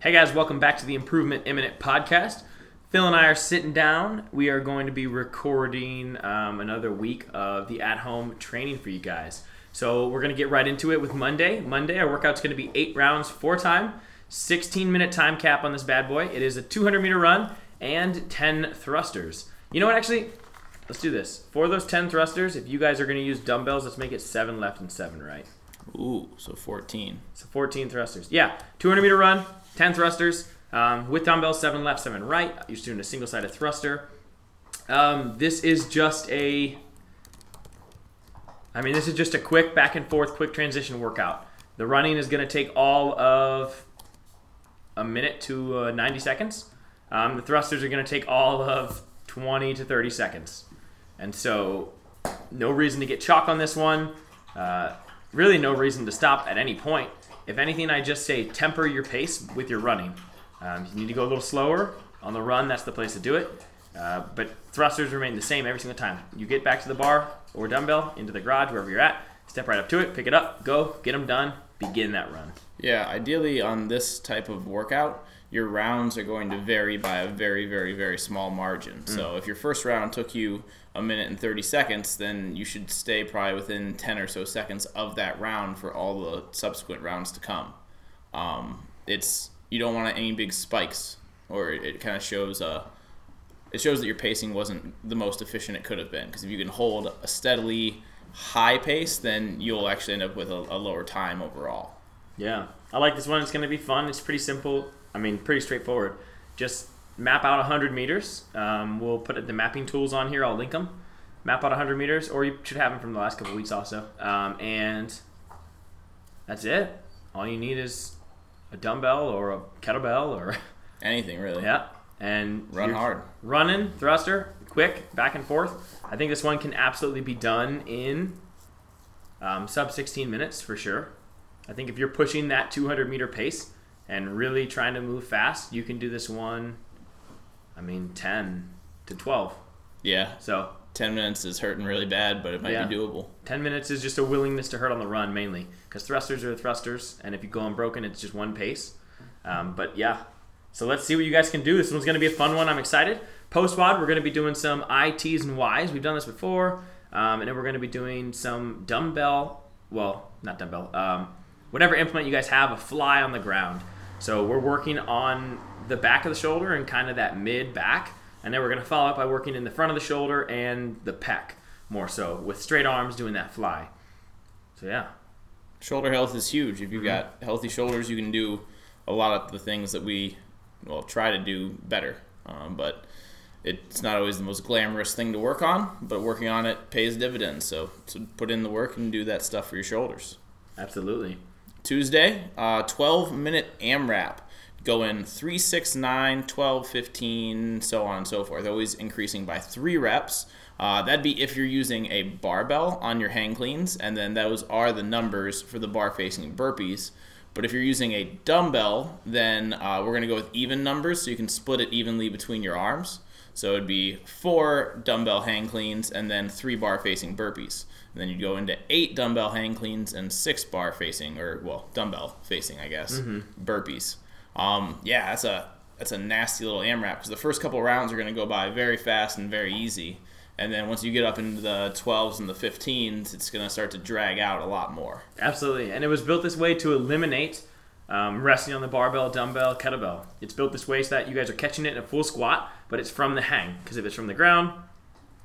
Hey guys, welcome back to the Improvement Imminent podcast. Phil and I are sitting down. We are going to be recording another week of the at-home training for you guys. So we're going to get right into it with Monday. Monday, our workout's going to be 8 rounds, 4 time, 16-minute time cap on this bad boy. It is a 200-meter run and 10 thrusters. You know what, actually, let's do this. For those 10 thrusters, if you guys are going to use dumbbells, let's make it 7 left and 7 right. Ooh, so 14. So 14 thrusters. Yeah, 200-meter run. 10 thrusters with dumbbells, 7 left, 7 right. You're just doing a single-sided thruster. This is just a quick back and forth, quick transition workout. The running is going to take all of a minute to 90 seconds. The thrusters are going to take all of 20 to 30 seconds. And so no reason to get chalk on this one. Really no reason to stop at any point. If anything, I just say temper your pace with your running. You need to go a little slower on the run. That's the place to do it. But thrusters remain the same every single time. You get back to the bar or dumbbell, into the garage, wherever you're at, step right up to it, pick it up, go, get them done, begin that run. Yeah, ideally on this type of workout, your rounds are going to vary by a very, very, very small margin. So if your first round took you a minute and 30 seconds, then you should stay probably within 10 or so seconds of that round for all the subsequent rounds to come. You don't want any big spikes, or it kind of shows that your pacing wasn't the most efficient it could have been. Because if you can hold a steadily high pace, then you'll actually end up with a lower time overall. Yeah, I like this one. It's going to be fun. It's pretty simple. Pretty straightforward. Just map out 100 meters. We'll put the mapping tools on here. I'll link them. Map out 100 meters, or you should have them from the last couple of weeks also. And that's it. All you need is a dumbbell or a kettlebell or anything, really. Yeah. And run hard. Running, thruster, quick, back and forth. I think this one can absolutely be done in sub 16 minutes for sure. I think if you're pushing that 200-meter pace, and really trying to move fast, you can do this one, 10 to 12. Yeah. So 10 minutes is hurting really bad, but it might be doable. 10 minutes is just a willingness to hurt on the run mainly, because thrusters are thrusters, and if you go unbroken, it's just one pace. So let's see what you guys can do. This one's going to be a fun one. I'm excited. Post-WOD, we're going to be doing some ITs and Ys. We've done this before. And then we're going to be doing some whatever implement you guys have, a fly on the ground. So we're working on the back of the shoulder and kind of that mid-back. And then we're going to follow up by working in the front of the shoulder and the pec more so with straight arms doing that fly. So yeah. Shoulder health is huge. If you've got healthy shoulders, you can do a lot of the things that we try to do better. But it's not always the most glamorous thing to work on, but working on it pays dividends. So put in the work and do that stuff for your shoulders. Absolutely. Tuesday, 12-minute AMRAP. Go in 3, 6, 9, 12, 15, so on and so forth. Always increasing by 3 reps. That'd be if you're using a barbell on your hang cleans, and then those are the numbers for the bar-facing burpees. But if you're using a dumbbell, then we're going to go with even numbers, so you can split it evenly between your arms. So it'd be 4 dumbbell hang cleans and then 3 bar-facing burpees. And then you'd go into 8 dumbbell hang cleans and 6 dumbbell facing burpees. That's a nasty little AMRAP, because the first couple rounds are going to go by very fast and very easy. And then once you get up into the 12s and the 15s, it's going to start to drag out a lot more. Absolutely. And it was built this way to eliminate resting on the barbell, dumbbell, kettlebell. It's built this way so that you guys are catching it in a full squat, but it's from the hang. Because if it's from the ground,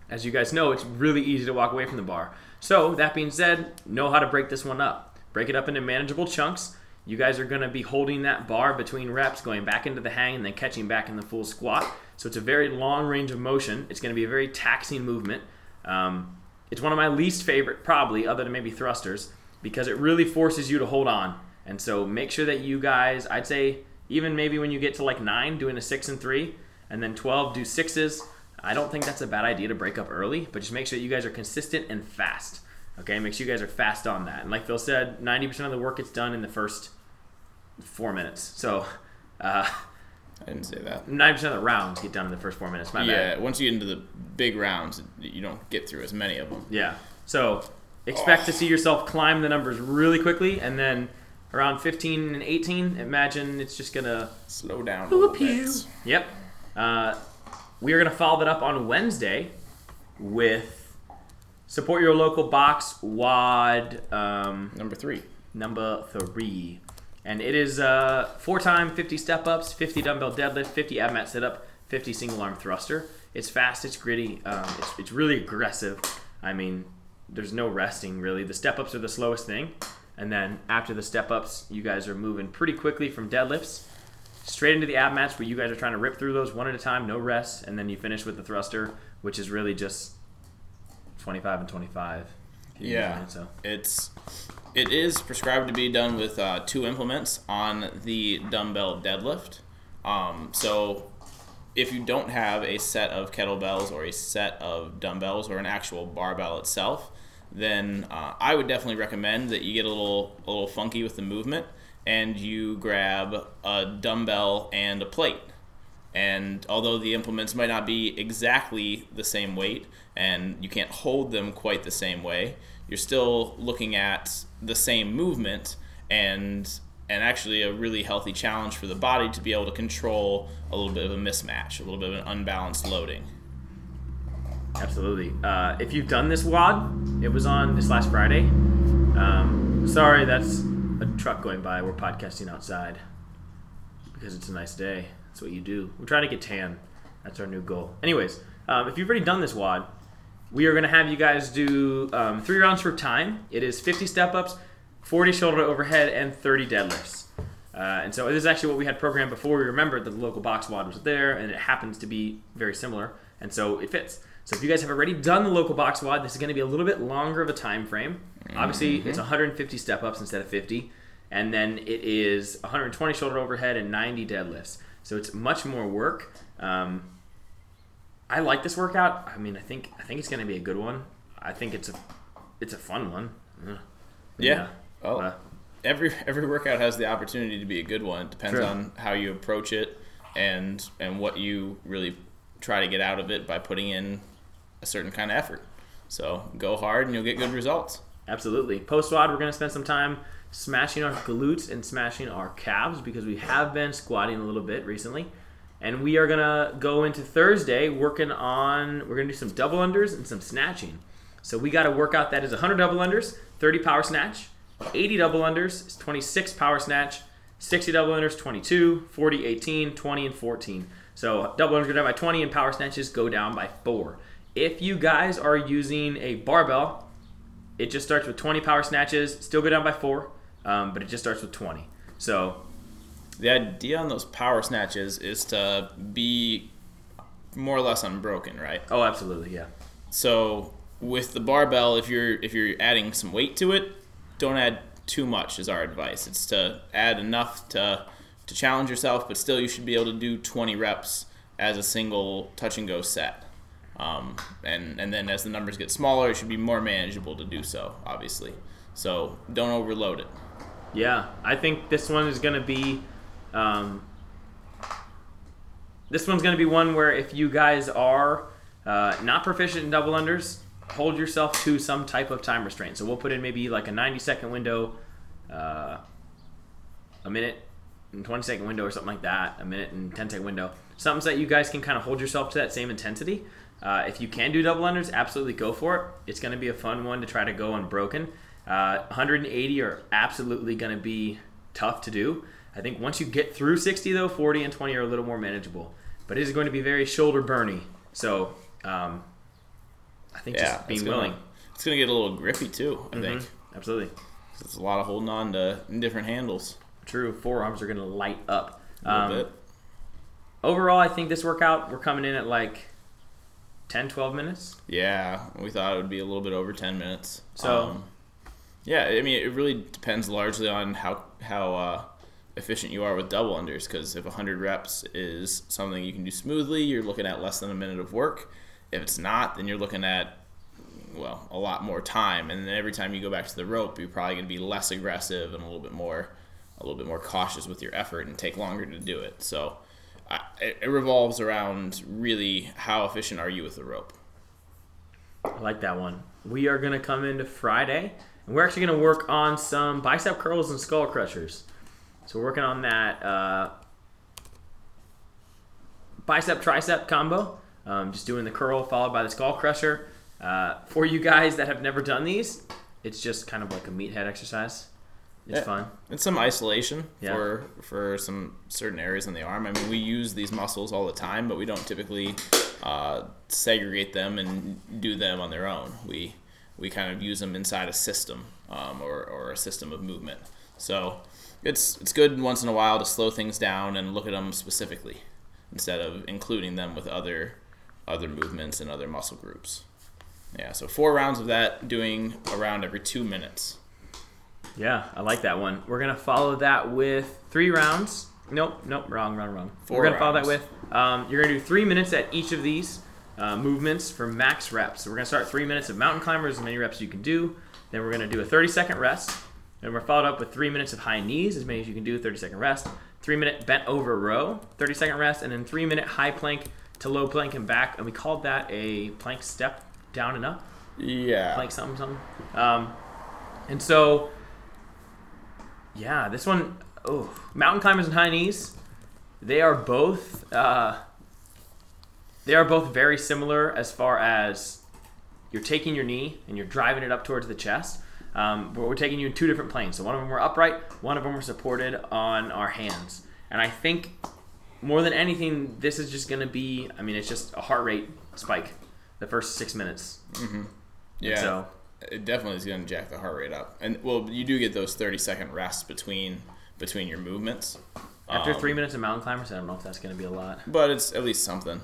as you guys know, it's really easy to walk away from the bar. So that being said, know how to break this one up. Break it up into manageable chunks. You guys are going to be holding that bar between reps, going back into the hang and then catching back in the full squat. So it's a very long range of motion. It's going to be a very taxing movement. It's one of my least favorite probably, other than maybe thrusters, because it really forces you to hold on. And so make sure that you guys, I'd say even maybe when you get to like 9, doing a 6 and 3, and then 12, do 6s. I don't think that's a bad idea to break up early, but just make sure that you guys are consistent and fast. Okay, make sure you guys are fast on that. And like Phil said, 90% of the work gets done in the first 4 minutes. So, I didn't say that. 90% of the rounds get done in the first 4 minutes. My bad. Once you get into the big rounds, you don't get through as many of them. Yeah. So expect to see yourself climb the numbers really quickly, and then around 15 and 18, imagine it's just going to slow down a little bit. Yep. We are going to follow that up on Wednesday with Support Your Local Box WAD number 3. And it is 4-time, 50 step-ups, 50 dumbbell deadlift, 50 ab mat sit-up, 50 single-arm thruster. It's fast, it's gritty, it's really aggressive. I mean, there's no resting, really. The step-ups are the slowest thing. And then after the step-ups, you guys are moving pretty quickly from deadlifts straight into the ab mats where you guys are trying to rip through those one at a time, no rest. And then you finish with the thruster, which is really just 25 and 25. Yeah, so it is prescribed to be done with 2 implements on the dumbbell deadlift. So if you don't have a set of kettlebells or a set of dumbbells or an actual barbell itself, then I would definitely recommend that you get a little funky with the movement and you grab a dumbbell and a plate. And although the implements might not be exactly the same weight and you can't hold them quite the same way, you're still looking at the same movement and actually a really healthy challenge for the body to be able to control a little bit of a mismatch, a little bit of an unbalanced loading. Absolutely. If you've done this WAD, it was on this last Friday. Sorry, that's a truck going by. We're podcasting outside because it's a nice day. That's what you do. We're trying to get tan. That's our new goal. Anyways, if you've already done this WAD, we are going to have you guys do 3 rounds for time. It is 50 step-ups, 40 shoulder to overhead, and 30 deadlifts. And so this is actually what we had programmed before. We remembered that the local box WAD was there, and it happens to be very similar, and so it fits. So if you guys have already done the local box WAD, this is going to be a little bit longer of a time frame. Mm-hmm. Obviously, it's 150 step-ups instead of 50, and then it is 120 shoulder to overhead and 90 deadlifts. So it's much more work. I like this workout. I mean, I think it's going to be a good one. I think it's a fun one. Ugh. Yeah. Oh. Every workout has the opportunity to be a good one. It depends on how you approach it and what you really try to get out of it by putting in a certain kind of effort. So go hard and you'll get good results. Absolutely. Post-WAD, we're going to spend some time smashing our glutes and smashing our calves because we have been squatting a little bit recently. And we are going to go into Thursday we're going to do some double unders and some snatching. So we got a workout that is 100 double unders, 30 power snatch, 80 double unders, 26 power snatch, 60 double unders, 22, 40, 18, 20, and 14. So double unders go down by 20 and power snatches go down by 4. If you guys are using a barbell, it just starts with 20 power snatches, still go down by 4, but it just starts with 20. So the idea on those power snatches is to be more or less unbroken, right? Oh, absolutely, yeah. So with the barbell, if you're adding some weight to it, don't add too much is our advice. It's to add enough to challenge yourself, but still you should be able to do 20 reps as a single touch-and-go set. And then as the numbers get smaller, it should be more manageable to do so, obviously. So don't overload it. Yeah, I think this one's going to be one where if you guys are not proficient in double unders, hold yourself to some type of time restraint. So we'll put in maybe like a 90-second window, a minute and 20-second window or something like that, a minute and 10-second window. Something that you guys can kind of hold yourself to that same intensity. If you can do double unders, absolutely go for it. It's going to be a fun one to try to go unbroken. 180 are absolutely going to be tough to do. I think once you get through 60, though, 40 and 20 are a little more manageable. But it is going to be very shoulder-burny. So I think just being willing. It's going to get a little grippy, too, I think. Absolutely. It's a lot of holding on to different handles. True. Forearms are going to light up. A little bit. Overall, I think this workout, we're coming in at like 10, 12 minutes. Yeah. We thought it would be a little bit over 10 minutes. So yeah, I mean, it really depends largely on how efficient you are with double unders, because if 100 reps is something you can do smoothly, you're looking at less than a minute of work. If it's not, then you're looking at, well, a lot more time. And then every time you go back to the rope, you're probably going to be less aggressive and a little bit more cautious with your effort and take longer to do it. So it revolves around really how efficient are you with the rope. I like that one. We are going to come into Friday. And we're actually going to work on some bicep curls and skull crushers. So we're working on that bicep-tricep combo. Just doing the curl followed by the skull crusher. For you guys that have never done these, it's just kind of like a meathead exercise. It's fun. It's some isolation for some certain areas in the arm. I mean, we use these muscles all the time, but we don't typically segregate them and do them on their own. We kind of use them inside a system or a system of movement. So it's good once in a while to slow things down and look at them specifically instead of including them with other movements and other muscle groups. Yeah, so 4 rounds of that, doing a round every 2 minutes. Yeah, I like that one. We're going to follow that with 3 rounds. Nope, wrong. 4 We're going to follow that with, you're going to do 3 minutes at each of these movements for max reps. So we're going to start 3 minutes of mountain climbers, as many reps as you can do. Then we're going to do a 30-second rest. And we're followed up with 3 minutes of high knees, as many as you can do, 30-second rest. 3-minute bent over row, 30-second rest. And then 3-minute high plank to low plank and back. And we called that a plank step down and up. Yeah. Plank something. And so... yeah, this one, mountain climbers and high knees, they are both very similar as far as you're taking your knee and you're driving it up towards the chest, but we're taking you in 2 different planes. So one of them we're upright, one of them we're supported on our hands. And I think more than anything, this is just going to be, I mean, it's just a heart rate spike the first 6 minutes. Mm-hmm. Yeah. So it definitely is going to jack the heart rate up. And, well, you do get those 30-second rests between your movements. After 3 minutes of mountain climbers, I don't know if that's going to be a lot. But it's at least something.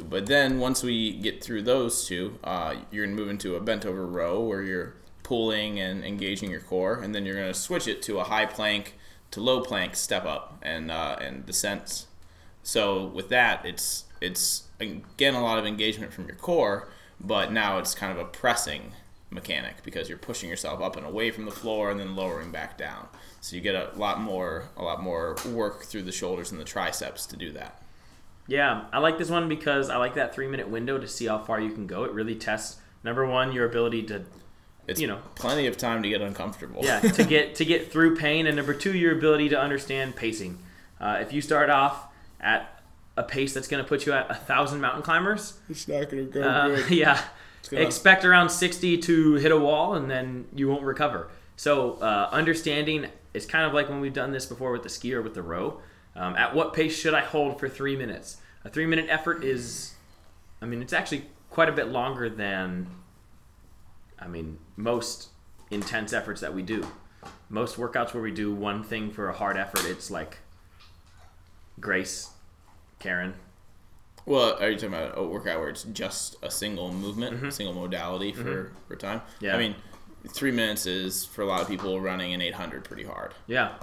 But then once we get through those 2, you're going to move into a bent-over row where you're pulling and engaging your core, and then you're going to switch it to a high plank to low plank step up and descents. So with that, it's again, a lot of engagement from your core, but now it's kind of a pressing mechanic because you're pushing yourself up and away from the floor and then lowering back down. So you get a lot more work through the shoulders and the triceps to do that. Yeah, I like this one because I like that 3-minute window to see how far you can go. It really tests, number one, your ability to, it's, you know, plenty of time to get uncomfortable. Yeah, to get through pain, and number 2, your ability to understand pacing. If you start off at a pace that's going to put you at 1,000 mountain climbers, it's not going to go good. Yeah. Expect around 60 to hit a wall, and then you won't recover. So understanding is kind of like when we've done this before with the ski or with the row. At what pace should I hold for 3 minutes? A 3-minute effort is, I mean, it's actually quite a bit longer than, I mean, most intense efforts that we do. Most workouts where we do one thing for a hard effort, it's like Grace, Karen. Well, are you talking about a workout where it's just a single movement, mm-hmm. a single modality for time? Yeah. I mean, 3 minutes is, for a lot of people, running an 800 pretty hard. Yeah.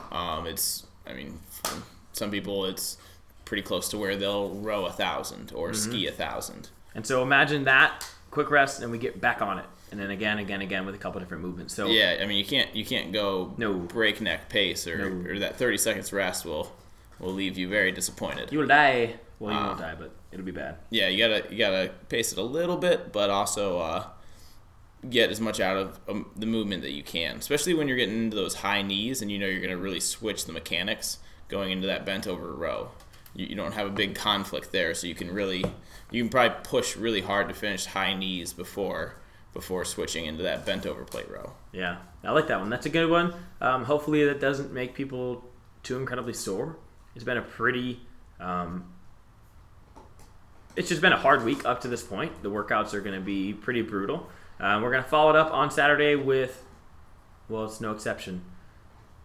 It's, I mean, for some people it's pretty close to where they'll row 1,000 or mm-hmm. ski 1,000. And so imagine that, quick rest, and we get back on it. And then again with a couple different movements. So yeah, I mean, you can't go breakneck pace or that 30 seconds rest will leave you very disappointed. You will die. Well, you won't die, but it'll be bad. Yeah, you gotta pace it a little bit, but also get as much out of the movement that you can, especially when you're getting into those high knees and you know you're going to really switch the mechanics going into that bent over row. You don't have a big conflict there, so you can probably push really hard to finish high knees before switching into that bent over plate row. Yeah, I like that one. That's a good one. Hopefully that doesn't make people too incredibly sore. It's been a pretty... it's just been a hard week up to this point. The workouts are going to be pretty brutal. We're going to follow it up on Saturday with, well, it's no exception.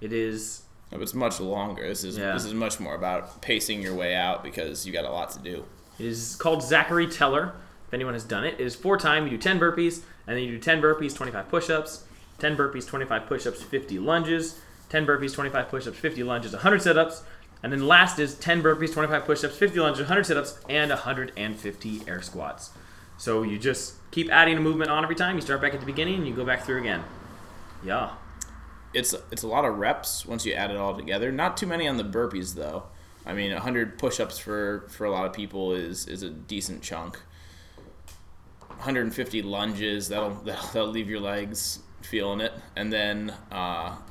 It is... it's much longer. This is much more about pacing your way out because you got a lot to do. It is called Zachary Teller, if anyone has done it. It is 4-time. You do 10 burpees, and then you do 10 burpees, 25 push-ups, 10 burpees, 25 push-ups, 50 lunges, 10 burpees, 25 push-ups, 50 lunges, 100 sit-ups, and then last is 10 burpees, 25 push-ups, 50 lunges, 100 sit-ups, and 150 air squats. So you just keep adding a movement on every time. You start back at the beginning, and you go back through again. Yeah. It's a lot of reps once you add it all together. Not too many on the burpees, though. I mean, 100 push-ups for a lot of people is a decent chunk. 150 lunges, that'll leave your legs feeling it. And then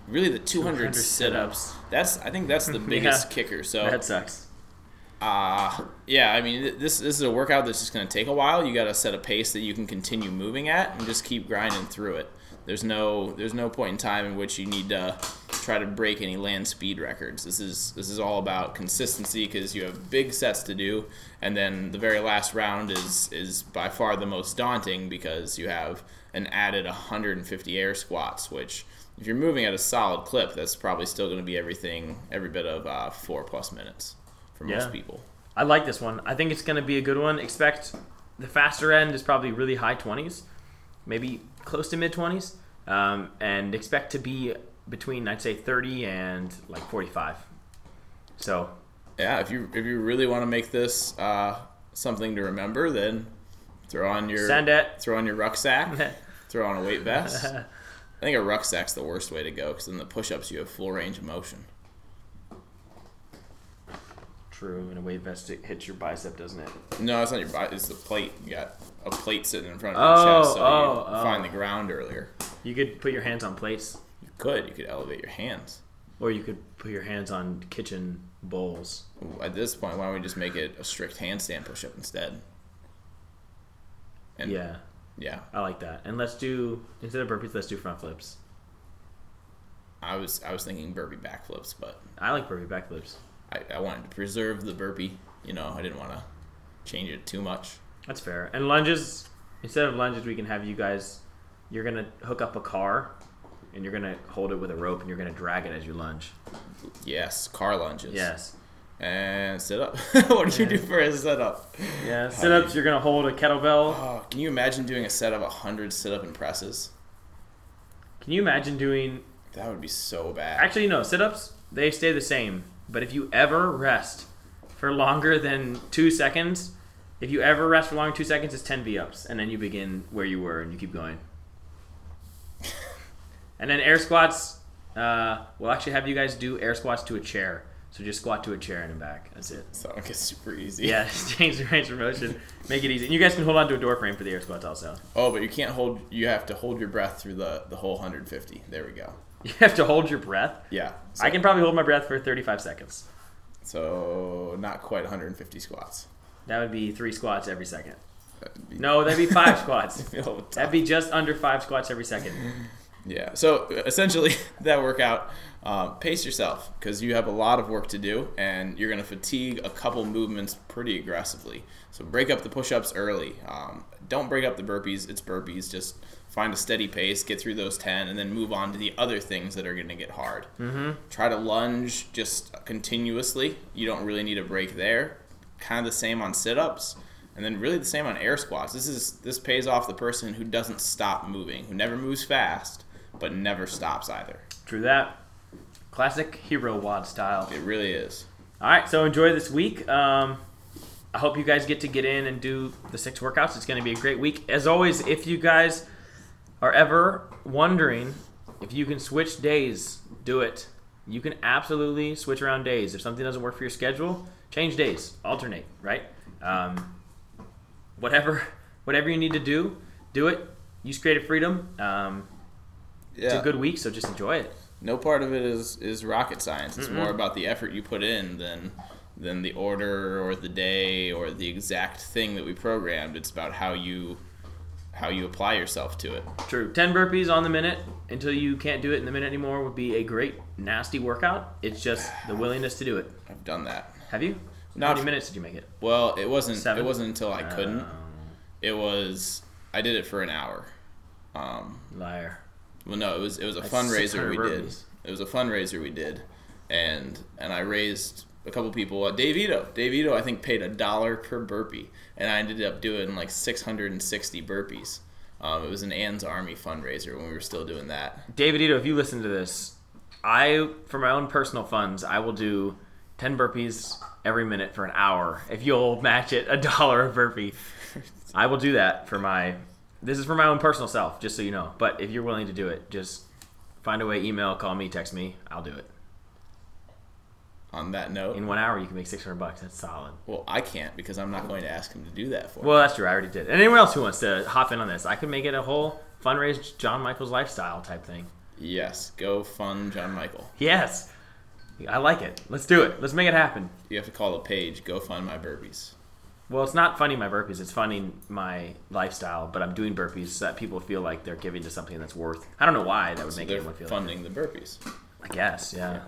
really the 200 sit-ups. I think that's the biggest kicker. So that sucks. Yeah, I mean, this is a workout that's just going to take a while. You got to set a pace that you can continue moving at and just keep grinding through it. There's no point in time in which you need to try to break any land speed records. This is all about consistency, because you have big sets to do, and then the very last round is by far the most daunting, because you have an added 150 air squats, which if you're moving at a solid clip, that's probably still going to be every bit of 4+ minutes for most people. I like this one. I think it's going to be a good one. Expect the faster end is probably really high 20s, maybe close to mid-20s, and expect to be between, I'd say, 30 and like 45. So yeah, if you really want to make this something to remember, then throw on your rucksack, throw on a weight vest. I think a rucksack's the worst way to go, because in the push-ups you have full range of motion. True, and a weight vest, it hits your bicep, doesn't it? No, it's not your bicep. It's the plate. You got a plate sitting in front of your chest, so you find the ground earlier. You could put your hands on plates. You could elevate your hands. Or you could put your hands on kitchen bowls. At this point, why don't we just make it a strict handstand push-up instead? And yeah, I like that. And let's do, instead of burpees, let's do front flips. I was thinking burpee backflips, but I like burpee backflips. I wanted to preserve the burpee. You know, I didn't want to change it too much. That's fair. And lunges, instead of lunges, we can have you guys, you're going to hook up a car, and you're going to hold it with a rope, and you're going to drag it as you lunge. Yes, car lunges. Yes. And sit-up. What do you do for a sit-up? Yeah, sit-ups, you're going to hold a kettlebell. Oh, can you imagine doing a set of 100 sit-up and presses? Can you imagine doing... That would be so bad. Actually, no, sit-ups, they stay the same. But if you ever rest for longer than 2 seconds, it's 10 V-ups. And then you begin where you were, and you keep going. And then air squats, we'll actually have you guys do air squats to a chair. So just squat to a chair and then back. That's it. So it gets super easy. Yeah, just change the range of motion. Make it easy. And you guys can hold on to a door frame for the air squats also. Oh, but you have to hold your breath through the whole 150. There we go. You have to hold your breath? Yeah. So I can probably hold my breath for 35 seconds. So not quite 150 squats. That would be 3 squats every second. No, that'd be 5 squats. That'd be just under 5 squats every second. Yeah. So essentially that workout, pace yourself, because you have a lot of work to do, and you're going to fatigue a couple movements pretty aggressively. So break up the push-ups early. Don't break up the burpees. It's burpees. Just find a steady pace, get through those 10, and then move on to the other things that are going to get hard. Mm-hmm. Try to lunge just continuously. You don't really need a break there. Kind of the same on sit-ups. And then really the same on air squats. This pays off the person who doesn't stop moving, who never moves fast, but never stops either. True that. Classic hero wad style. It really is. All right, so enjoy this week. I hope you guys get in and do the 6 workouts. It's going to be a great week. As always, if you guys are ever wondering if you can switch days, do it. You can absolutely switch around days. If something doesn't work for your schedule, change days, alternate, right? Whatever you need to do, do it. Use creative freedom. It's a good week, so just enjoy it. No part of it is rocket science. It's more about the effort you put in than the order or the day or the exact thing that we programmed. It's about how you apply yourself to it. True. 10 burpees on the minute until you can't do it in the minute anymore would be a great, nasty workout. It's just the willingness to do it. I've done that. Have you? How many minutes did you make it? Well, it wasn't 7? It wasn't until I couldn't. I did it for an hour. Liar. Well, no, it was a fundraiser we did. It was a fundraiser we did, and I raised a couple people. Dave Ito, I think, paid $1 per burpee, and I ended up doing like 660 burpees. It was an Ann's Army fundraiser when we were still doing that. David Ito, if you listen to this, for my own personal funds, I will do 10 burpees every minute for an hour. If you'll match it, $1 a burpee, I will do that for my. This is for my own personal self, just so you know. But if you're willing to do it, just find a way, email, call me, text me. I'll do it. On that note... In 1 hour, you can make $600. That's solid. Well, I can't, because I'm not going to ask him to do that for me. Well, that's true. I already did. And anyone else who wants to hop in on this, I could make it a whole fundraise John Michael's lifestyle type thing. Yes, go fund John Michael. Yes, I like it. Let's do it. Let's make it happen. You have to call a page, go fund my burpees. Well, it's not funding my burpees. It's funding my lifestyle, but I'm doing burpees so that people feel like they're giving to something that's worth. I don't know why that would make anyone feel funding like the burpees. I guess, yeah.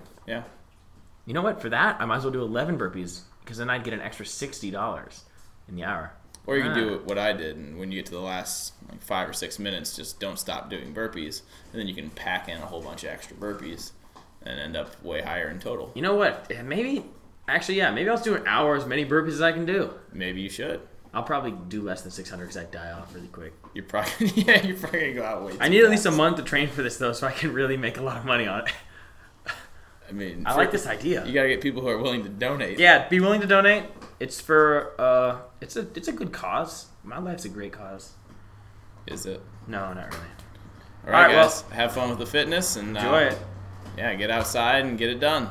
You know what? For that, I might as well do 11 burpees because then I'd get an extra $60 in the hour. Or you can do what I did, and when you get to the last 5 or 6 minutes, just don't stop doing burpees, and then you can pack in a whole bunch of extra burpees and end up way higher in total. You know what? Maybe. Actually, yeah, maybe I'll do an hour as many burpees as I can do. Maybe you should. I'll probably do less than 600 because I die off really quick. You're probably going to go out way too I need fast. At least a month to train for this, though, so I can really make a lot of money on it. I like this idea. You got to get people who are willing to donate. Yeah, be willing to donate. It's for, it's a good cause. My life's a great cause. Is it? No, not really. All right, guys. Well, have fun with the fitness. And enjoy it. Yeah, get outside and get it done.